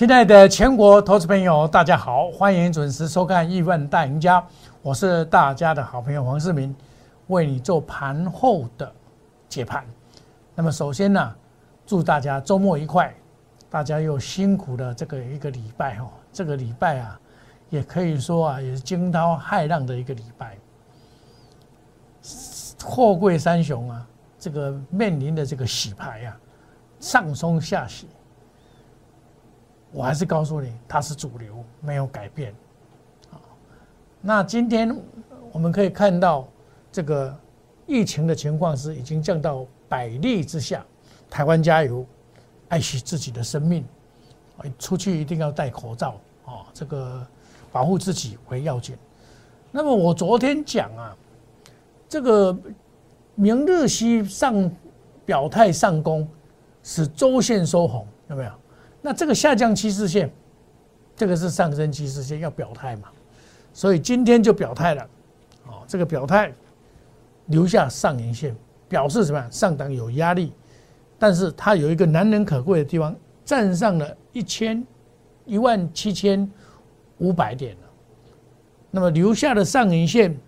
亲爱的全国投资朋友，大家好，欢迎准时收看《亿万大赢家》，我是大家的好朋友黄世明，为你做盘后的解盘。那么首先呢，祝大家周末愉快，大家又辛苦了这个一个礼拜哦，这个礼拜啊，也可以说啊，也是惊涛骇浪的一个礼拜。货柜三雄啊，这个面临的这个洗牌啊，上冲下洗。我还是告诉你，它是主流，没有改变。那今天我们可以看到，这个疫情的情况是已经降到100例之下。台湾加油，爱惜自己的生命，出去一定要戴口罩啊，这个保护自己为要紧。那么我昨天讲啊，这个明日西上表态上攻，使周线收红，有没有？那这个下降趋势线，这个是上升趋势线，要表态嘛？所以今天就表态了，哦，这个表态留下上影线，表示什么？上档有压力，但是它有一个难能可贵的地方，站上了17500点了。那么留下的上影线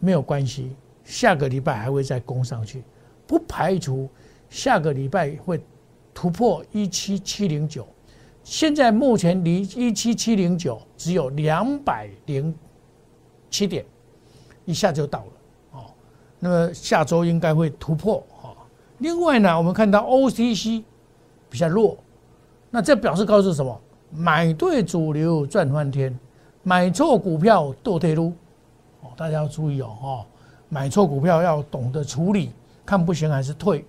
没有关系，下个礼拜还会再攻上去，不排除下个礼拜会突破17709，现在目前离17709只有207点，一下就到了哦。那么下周应该会突破哦。另外呢，我们看到 OTC 比较弱，那这表示告诉什么？买对主流赚翻天，买错股票堕退路哦。大家要注意哦，买错股票要懂得处理，看不行还是退。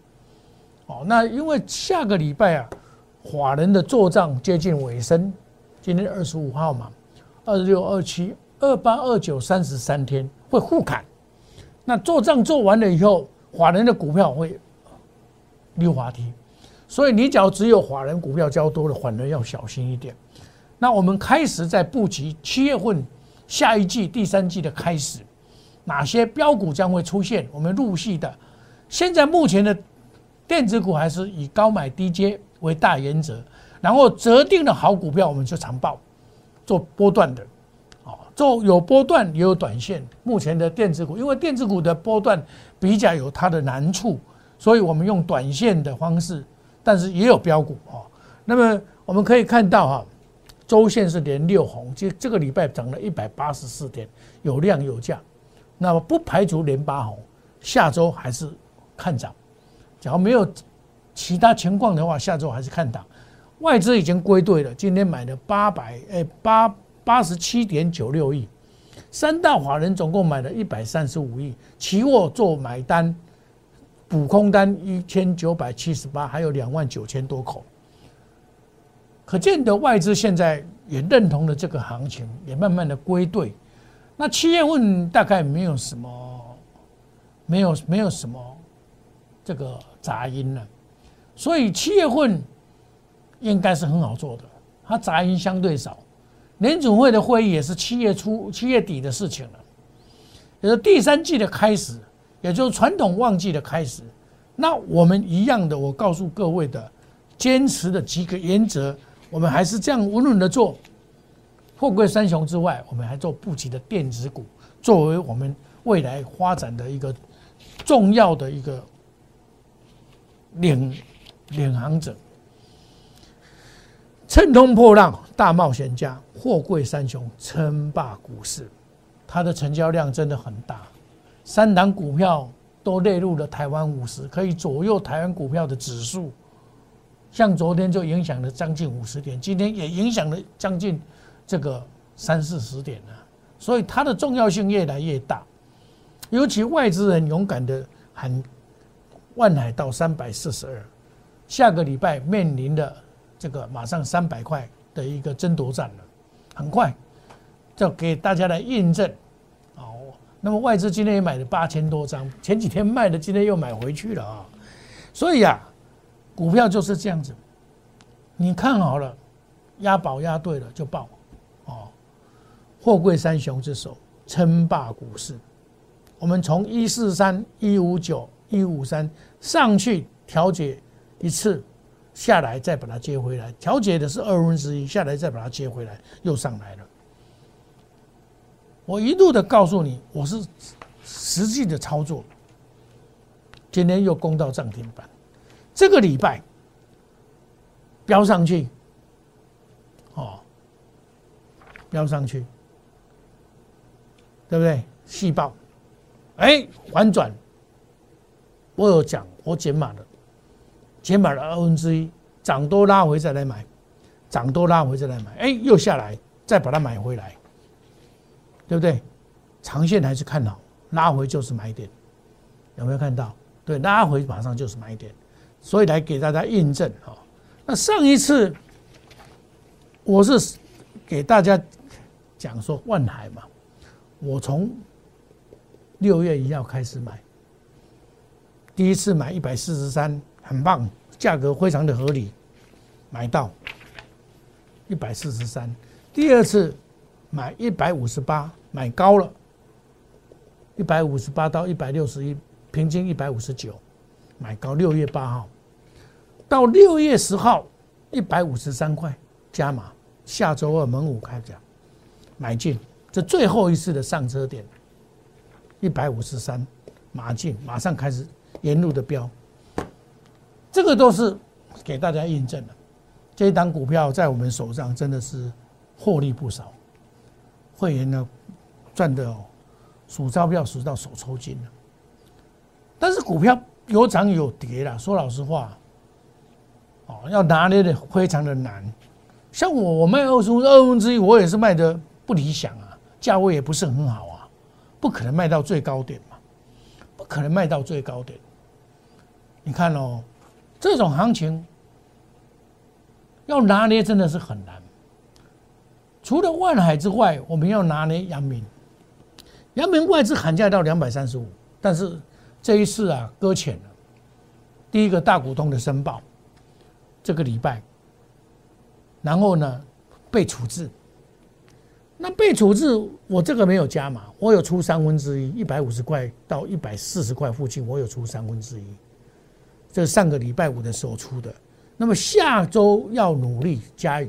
哦，那因为下个礼拜啊，法人的做账接近尾声，今天25号嘛，26、27、28、29、33天会互砍。那做账做完了以后，法人的股票会溜滑梯，所以你只要只有法人股票较多的，反而要小心一点。那我们开始在布局7月份下一季第3季的开始，哪些标股将会出现？我们陆续的，现在目前的。电子股还是以高买低接为大原则，然后择定的好股票我们就长抱，做波段的，哦，做有波段也有短线。目前的电子股，因为电子股的波段比较有它的难处，所以我们用短线的方式，但是也有标股哦。那么我们可以看到哈，周线是连6红，这个礼拜涨了184点，有量有价，那么不排除连8红，下周还是看涨。假如没有其他情况的话，下周还是看档。外资已经归队了，今天买了887.96亿，三大法人总共买了135亿，期货做买单，补空单1978，还有29000多口。可见的外资现在也认同了这个行情，也慢慢的归队。那7月份大概没有什么。这个杂音呢，所以7月份应该是很好做的，它杂音相对少。联准会的会议也是7月底的事情了，也是第3季的开始，也就是传统旺季的开始。那我们一样的，我告诉各位的，坚持的几个原则，我们还是这样稳稳的做。货柜三雄之外，我们还做布局的电子股，作为我们未来发展的一个重要的一个。领航者，乘风破浪大冒险家，货柜三雄称霸股市，它的成交量真的很大，3档股票都列入了台湾50，可以左右台湾股票的指数。像昨天就影响了将近50点，今天也影响了将近这个30-40点啊，所以它的重要性越来越大，尤其外资人勇敢的喊。万海到342，下个礼拜面临的这个马上300块的一个争夺战了，很快就给大家来印证。哦，那么外资今天也买了8000多张，前几天卖的，今天又买回去了啊。所以啊，股票就是这样子，你看好了，押宝押对了就爆。哦，货柜三雄之首，称霸股市。我们从143、159。153上去调节一次，下来再把它接回来，调节的是1/2，下来再把它接回来，又上来了。我一路的告诉你，我是实际的操作。今天又攻到涨停板，这个礼拜飙上去，哦，飙上去，对不对？细爆，反转。我有讲，我减码了。先买了1/2，涨多拉回再来买，涨多拉回再来买，又下来，再把它买回来，对不对？长线还是看好，拉回就是买点，有没有看到？对，拉回马上就是买点，所以来给大家印证哈。那上一次我是给大家讲说万海嘛，我从6月1号开始买，第一次买143。很棒，价格非常的合理，买到143。第二次买158，买高了，158到161，平均159，买高。6月8号到6月10号153块加码，下周二猛虎开奖买进，这最后一次的上车点153买进，马上开始沿路的飙。这个都是给大家印证了，这一档股票在我们手上真的是获利不少，会员呢赚的数钞票数到手抽筋了。但是股票有涨有跌啦，说老实话，哦，要拿捏的非常的难。像我卖2/2，我也是卖的不理想啊，价位也不是很好啊，不可能卖到最高点嘛，不可能卖到最高点。你看哦。这种行情要拿捏真的是很难。除了万海之外，我们要拿捏阳明。阳明外资喊价到235，但是这一次啊搁浅了。第一个大股东的申报，这个礼拜，然后呢被处置。那被处置，我这个没有加码，我有出1/3，150块到140块附近，我有出1/3。这是上个礼拜五的时候出的，那么下周要努力加油。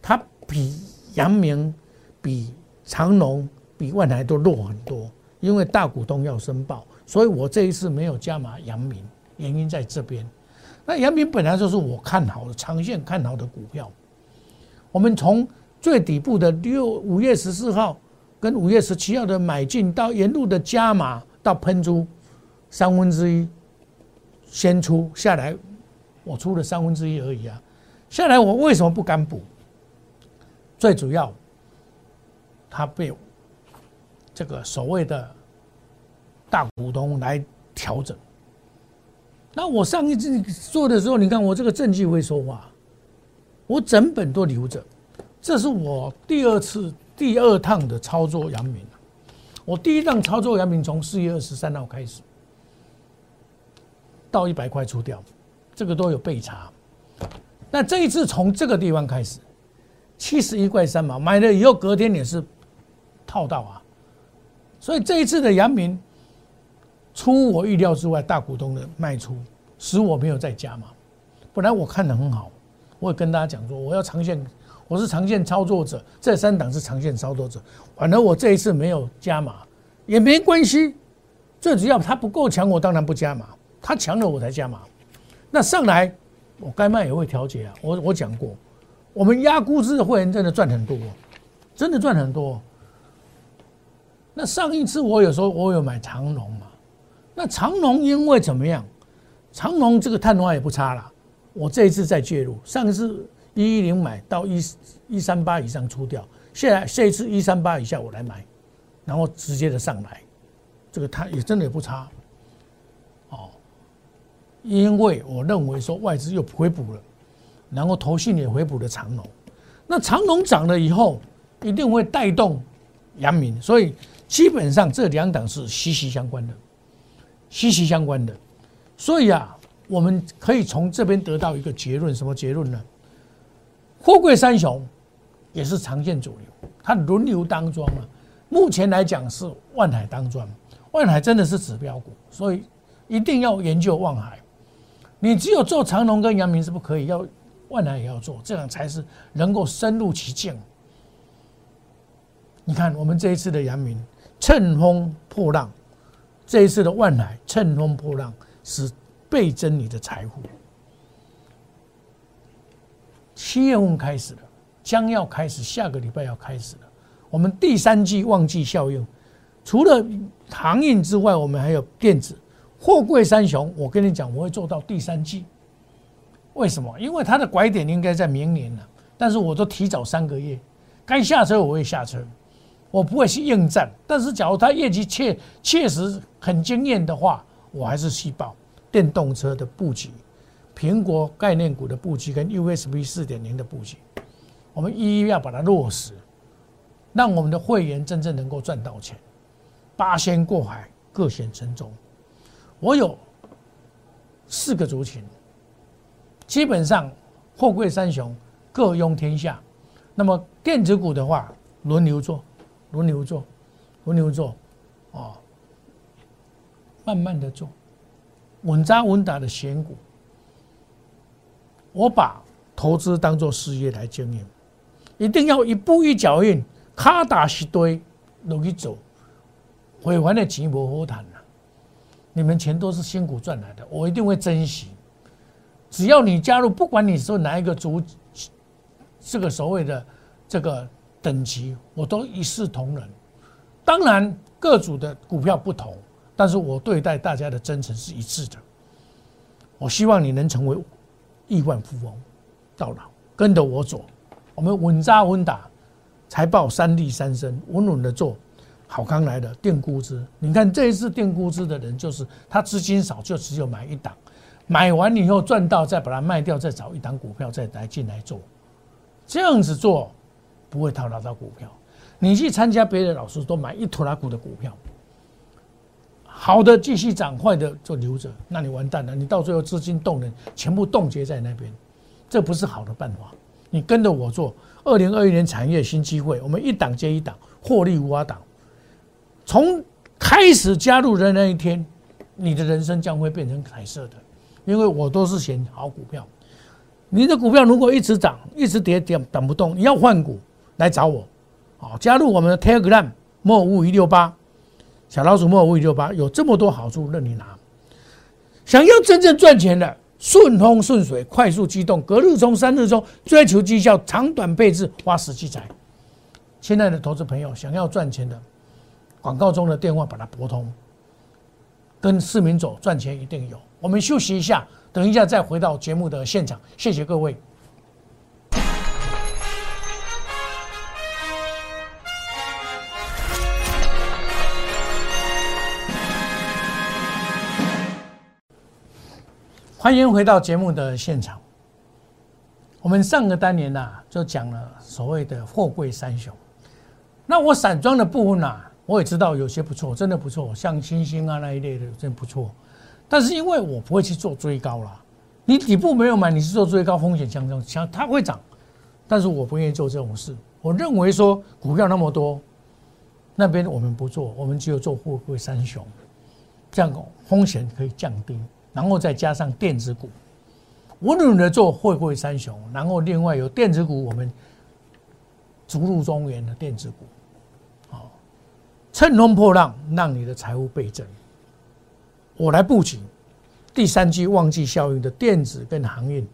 它比阳明、比长荣、比万海都弱很多，因为大股东要申报，所以我这一次没有加码阳明，原因在这边。那阳明本来就是我看好的、长线看好的股票，我们从最底部的5月14号跟5月17号的买进，到沿路的加码，到喷出1/3。先出下来，我出了1/3而已啊。下来我为什么不敢补？最主要，他被这个所谓的大股东来调整。那我上一次做的时候，你看我这个证据会说话，我整本都留着。这是我第二趟的操作阳明。我第一趟操作阳明从4月23号开始。到100块出掉，这个都有被查。那这一次从这个地方开始，71块3嘛，买了以后隔天也是套到啊。所以这一次的阳明出我预料之外，大股东的卖出使我没有再加嘛。本来我看得很好，我也跟大家讲说，我要长线，我是长线操作者，这三档是长线操作者。反而我这一次没有加码也没关系，最主要它不够强，我当然不加码。他强了我才加码，那上来我该卖也会调节啊。我讲过，我们压估值的会员真的赚很多，真的赚很多。那上一次我有时候我有买长荣嘛，那长荣因为怎么样？长荣这个碳化也不差啦，我这一次再介入，上一次110买到138以上出掉，这一次138以下我来买，然后直接的上来，这个碳也真的也不差。因为我认为说外资又回补了，然后投信也回补了长荣，那长荣涨了以后一定会带动阳明，所以基本上这两档是息息相关的，息息相关的。所以啊，我们可以从这边得到一个结论，什么结论呢？货柜三雄也是长线主流，它轮流当庄啊。目前来讲是万海当庄，万海真的是指标股，所以一定要研究万海。你只有做长荣跟阳明是不可以，要万海也要做，这样才是能够深入其境。你看我们这一次的阳明乘风破浪，这一次的万海乘风破浪，使倍增你的财富。7月份开始了，将要开始，下个礼拜要开始了。我们第3季旺季效应，除了航运之外，我们还有电子、货柜三雄。我跟你讲，我会做到第3季。为什么？因为它的拐点应该在明年了，但是我都提早3个月，该下车我会下车，我不会去应战。但是，假如它业绩确实很惊艳的话，我还是吸爆电动车的布局。苹果概念股的布局跟 USB4.0 的布局，我们一要把它落实，让我们的会员真正能够赚到钱。8仙过海，各显神州。我有4个族群，基本上货柜三雄各拥天下。那么电子股的话，轮流做，哦，慢慢的做，稳扎稳打的选股。我把投资当作事业来经营，一定要一步一脚印，卡打实地落去走。回还的钱不好谈了，你们钱都是辛苦赚来的，我一定会珍惜。只要你加入，不管你是哪一个族，这个所谓的这个等级，我都一视同仁。当然，各组的股票不同，但是我对待大家的真诚是一致的。我希望你能成为亿万富翁，到老跟着我走，我们稳扎稳打，财报3利3升，稳稳的做。好康来的定估值，你看这一次定估值的人，就是他资金少，就只有买一档，买完以后赚到再把它卖掉，再找一档股票再来进来做，这样子做不会套牢到股票。你去参加别的老师都买一坨拉股的股票，好的继续涨，坏的就留着，那你完蛋了，你到最后资金动能全部冻结在那边，这不是好的办法。你跟着我做，2021年产业新机会，我们一档接一档获利无法挡。从开始加入的那一天，你的人生将会变成彩色的，因为我都是选好股票。你的股票如果一直涨一直跌，挡不动，你要换股来找我，加入我们的 Telegram 莫5168，小老鼠莫5168，有这么多好处任你拿。想要真正赚钱的，顺风顺水，快速机动，隔日冲3日冲，追求绩效，长短配置，花时机财。亲爱的投资朋友，想要赚钱的，广告中的电话把它拨通，跟市民走，赚钱一定有。我们休息一下，等一下再回到节目的现场，谢谢各位。欢迎回到节目的现场。我们上个单元啊，就讲了所谓的货柜三雄，那我散装的部分啊，我也知道有些不错，真的不错，像星星啊那一类的真不错，但是因为我不会去做追高啦。你底部没有买，你是做追高，风险相当强，它会涨，但是我不愿意做这种事。我认为说股票那么多，那边我们不做，我们只有做货柜三雄，这样风险可以降低，然后再加上电子股，我努力做货柜三雄，然后另外有电子股，我们逐鹿中原的电子股。乘风破浪，让你的财务倍增。我来布局第3季旺季效应的电子跟航运，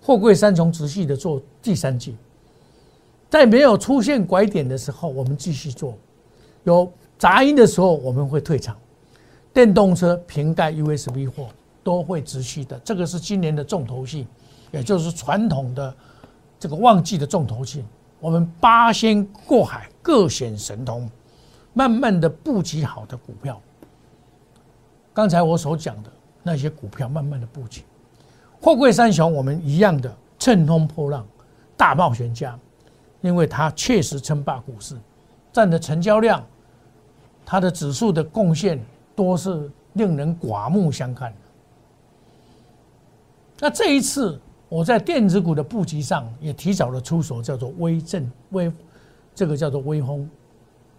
货柜三雄持续的做第3季，在没有出现拐点的时候，我们继续做；有杂音的时候，我们会退场。电动车、瓶盖、USB 货都会持续的，这个是今年的重头戏，也就是传统的这个旺季的重头戏。我们8仙过海，各显神通。慢慢的布局好的股票，刚才我所讲的那些股票，慢慢的布局。货柜三雄我们一样的乘风破浪，大冒险家，因为它确实称霸股市，占的成交量，它的指数的贡献多是令人刮目相看的。那这一次我在电子股的布局上也提早的出手，叫做微震微，这个叫做微风。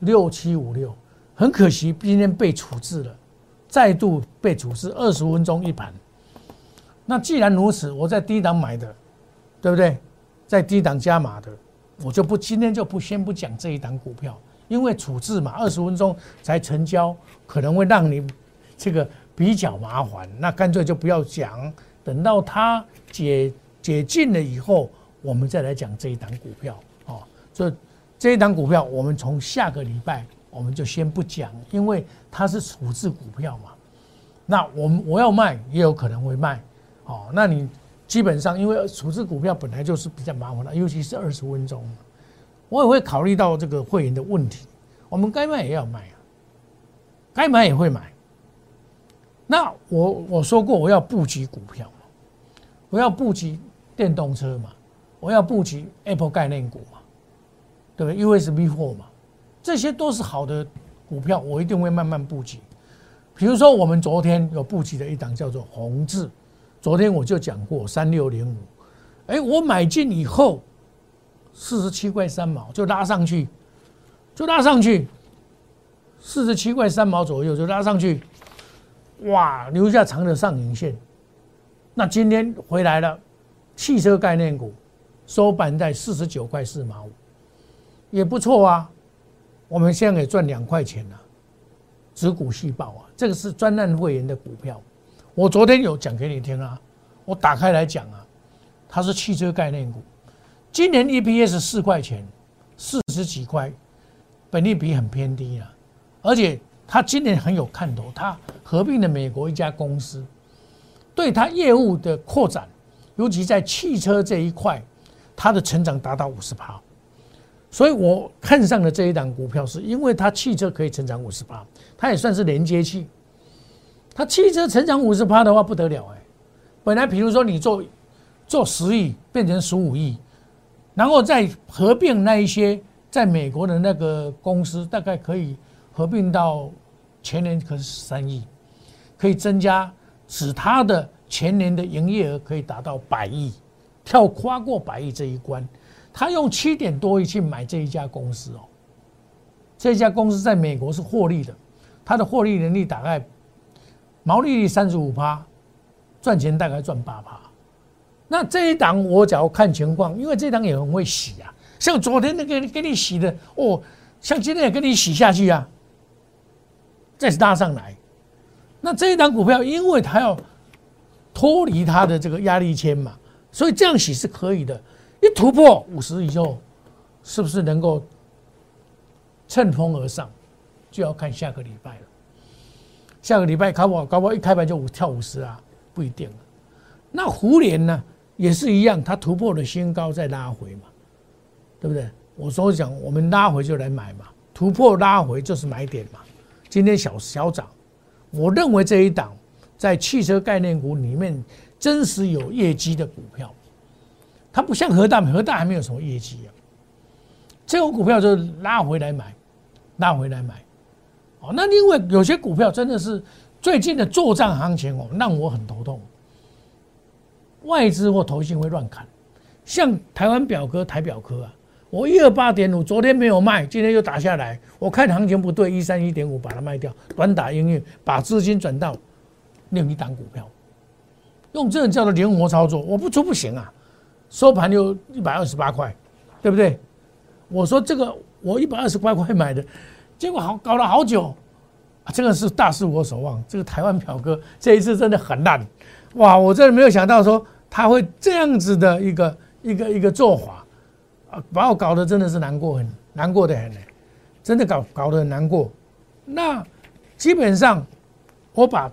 6756，很可惜，今天被处置了，再度被处置，20分钟一盘。那既然如此，我在低档买的，对不对？在低档加码的，我就不今天就不先不讲这一档股票，因为处置嘛，20分钟才成交，可能会让你这个比较麻烦。那干脆就不要讲，等到它解禁了以后，我们再来讲这一档股票哦。所以这一档股票，我们从下个礼拜我们就先不讲，因为它是处置股票嘛。那我要卖也有可能会卖，哦，那你基本上因为处置股票本来就是比较麻烦的，尤其是20分钟，我也会考虑到这个会员的问题，我们该卖也要卖啊，该买也会买。那我说过我要布局股票，我要布局电动车嘛，我要布局 Apple 概念股嘛，对不对 ？USB4 嘛，这些都是好的股票，我一定会慢慢布局。比如说，我们昨天有布局的一档叫做宏致，昨天我就讲过3605，我买进以后47块3毛就拉上去，47块3毛左右就拉上去，哇，留下长的上影线。那今天回来了，汽车概念股收盘在49块4毛5，也不错啊，我们现在也赚2块钱了。子股细报啊，这个是专案会员的股票，我昨天有讲给你听啊，我打开来讲啊，它是汽车概念股，今年 EPS 4块钱，40几块，本益比很偏低啊，而且它今年很有看头，它合并了美国一家公司，对它业务的扩展，尤其在汽车这一块，它的成长达到 50%， 所以我看上的这一档股票是因为它汽车可以成长 50%， 它也算是连接器。它汽车成长 50% 的话不得了，本来比如说你做10亿变成15亿，然后再合并那一些在美国的那个公司，大概可以合并到前年可是3亿，可以增加使它的前年的营业额可以达到100亿，跨过100亿这一关。他用7点多亿去买这一家公司哦，这一家公司在美国是获利的，它的获利能力大概毛利率 35%， 赚钱大概赚 8%。那这一档我假如看情况，因为这一档也很会洗啊，像昨天那个给你洗的哦，像今天也给你洗下去啊，再拉上来。那这一档股票，因为它要脱离它的这个压力圈嘛，所以这样洗是可以的。一突破50以后，是不是能够乘风而上，就要看下个礼拜了。下个礼拜搞不好一开盘就跳50啊，不一定了。那胡联呢也是一样，它突破了新高再拉回嘛，对不对？我所讲我们拉回就来买嘛，突破拉回就是买点嘛。今天小涨，我认为这一档在汽车概念股里面真实有业绩的股票。它不像核弹还没有什么业绩啊，这种股票就拉回来买，哦，那另外有些股票真的是最近的作战行情哦，让我很头痛，外资或投信会乱砍，像台表科啊，我128.5昨天没有卖，今天又打下来，我看行情不对，131.5把它卖掉，短打营运，把资金转到另一档股票，用这种叫做灵活操作，我不出不行啊。收盘就128块，对不对？我说这个我128块买的，结果搞了好久，啊，这个是大失我所望。这个台湾表哥这一次真的很烂，哇！我真的没有想到说他会这样子的一个做法，啊，把我搞得真的是难过的很，真的搞得很难过。那基本上我把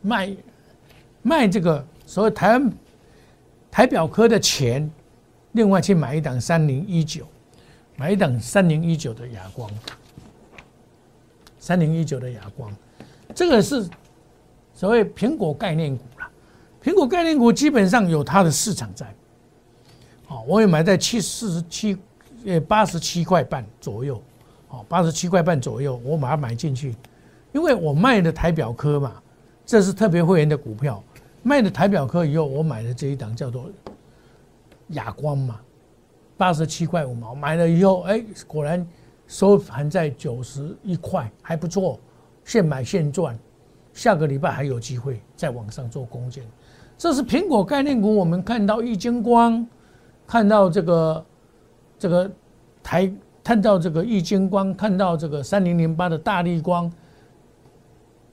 卖这个所谓台表科的钱，另外去买一档3019，买一档3019的亚光，这个是所谓苹果概念股啦。苹果概念股基本上有它的市场在，哦，我也买在87块半左右，哦，87块半左右，我把它买进去，因为我卖的台表科嘛，这是特别会员的股票。卖了台表科以后，我买了这一档叫做亚光嘛，87块5毛，买了以后，果然收盘在91块，还不错，现买现赚，下个礼拜还有机会再往上做攻坚。这是苹果概念股，我们看到玉晶光，看到看到这个3008的大立光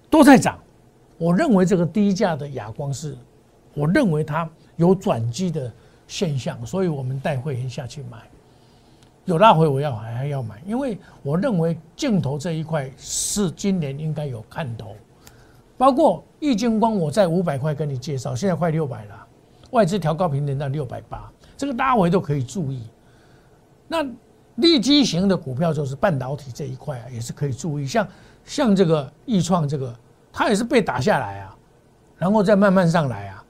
都在涨。我认为这个低价的亚光是，我认为它有转机的现象，所以我们带会员下去买。有拉回我还要买，因为我认为镜头这一块是今年应该有看头。包括玉晶光，我在500块跟你介绍，现在快600了，外资调高平均到680，这个拉回都可以注意。那利基型的股票就是半导体这一块啊，也是可以注意，像这个易创这个，它也是被打下来啊，然后再慢慢上来啊，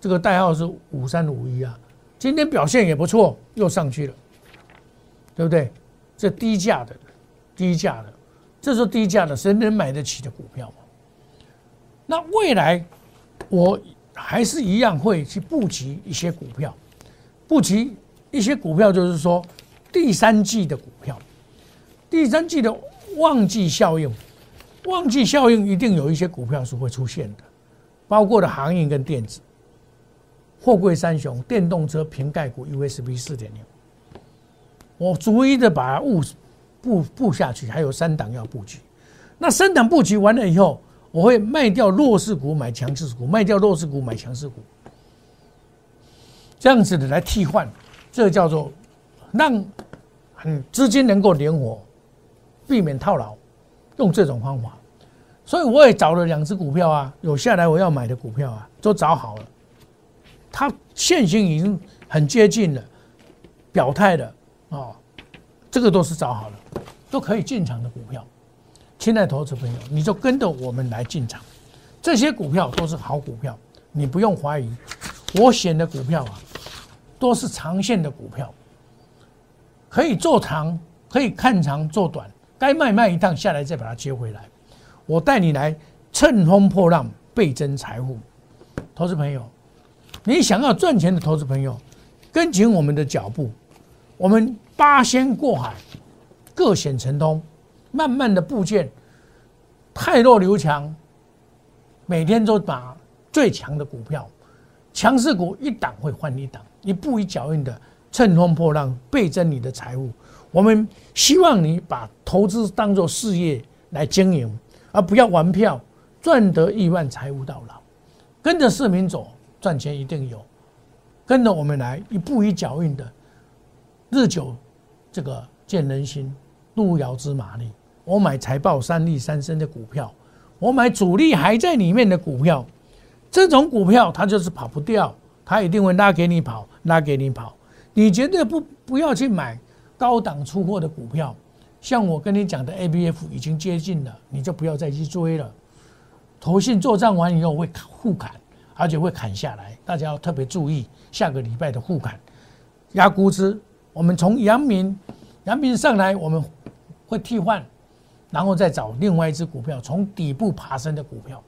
这个代号是5351啊，今天表现也不错，又上去了，对不对？这低价的，这是低价的，谁能买得起的股票嘛？那未来我还是一样会去布局一些股票，就是说第三季的股票，第三季的旺季效应，一定有一些股票是会出现的，包括了航运跟电子、货柜三雄、电动车、瓶盖股、USB4.0， 我逐一的把它布下去，还有3档要布局。那3档布局完了以后，我会卖掉弱势股，买强势股，这样子的来替换，这叫做让资金能够灵活，避免套牢，用这种方法。所以我也找了2只股票啊，有下来我要买的股票啊，都找好了，它现行已经很接近了，表态了啊，这个都是找好了，都可以进场的股票。亲爱投资朋友，你就跟着我们来进场，这些股票都是好股票，你不用怀疑。我选的股票啊，都是长线的股票，可以做长，可以看长做短，该卖一趟下来再把它接回来。我带你来乘风破浪，倍增财富。投资朋友，你想要赚钱的投资朋友，跟紧我们的脚步，我们8仙过海，各显神通。慢慢的布建，汰弱留强，每天都把最强的股票、强势股一档会换一档，一步一脚印的乘风破浪，倍增你的财务。我们希望你把投资当作事业来经营，而不要玩票，赚得亿万财务到老。跟着市民走，赚钱一定有；跟着我们来，一步一脚印的，日久这个见人心，路遥知马力。我买财报三利三升的股票，我买主力还在里面的股票，这种股票它就是跑不掉，它一定会拉给你跑，你绝对不要去买高档出货的股票，像我跟你讲的 ABF 已经接近了，你就不要再去追了。投信作战完以后会互砍，而且会砍下来，大家要特别注意下个礼拜的互砍。压估值，我们从阳明上来，我们会替换，然后再找另外一只股票，从底部爬升的股票，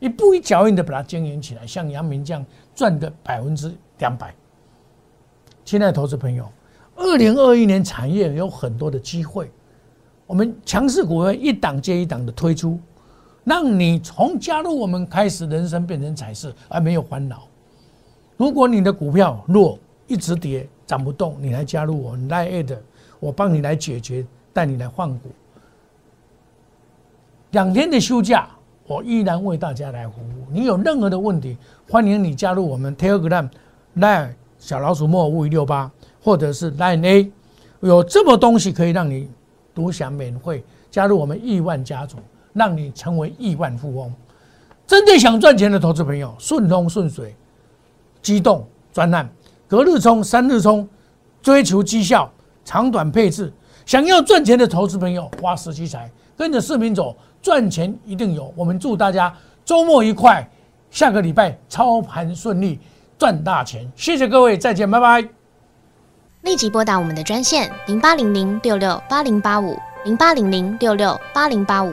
一步一脚印的把它经营起来，像阳明这样赚个200%。亲爱的投资朋友，2021年产业有很多的机会，我们强势股会一档接一档的推出，让你从加入我们开始，人生变成彩色，而没有烦恼。如果你的股票弱，一直跌涨不动，你来加入我 LINE， 我帮你来解决。带你来换股，2天的休假，我依然为大家来服务。你有任何的问题，欢迎你加入我们 Telegram LINE @MOR5168，或者是 LINE A， 有这么东西可以让你独享免费，加入我们亿万家族，让你成为亿万富翁。真正想赚钱的投资朋友，顺风顺水，机动专案，隔日冲、3日冲，追求绩效，长短配置。想要赚钱的投资朋友，花时机财，跟着市民走，赚钱一定有。我们祝大家周末愉快，下个礼拜操盘顺利，赚大钱。谢谢各位，再见，拜拜。立即拨打我们的专线08006680850800668085，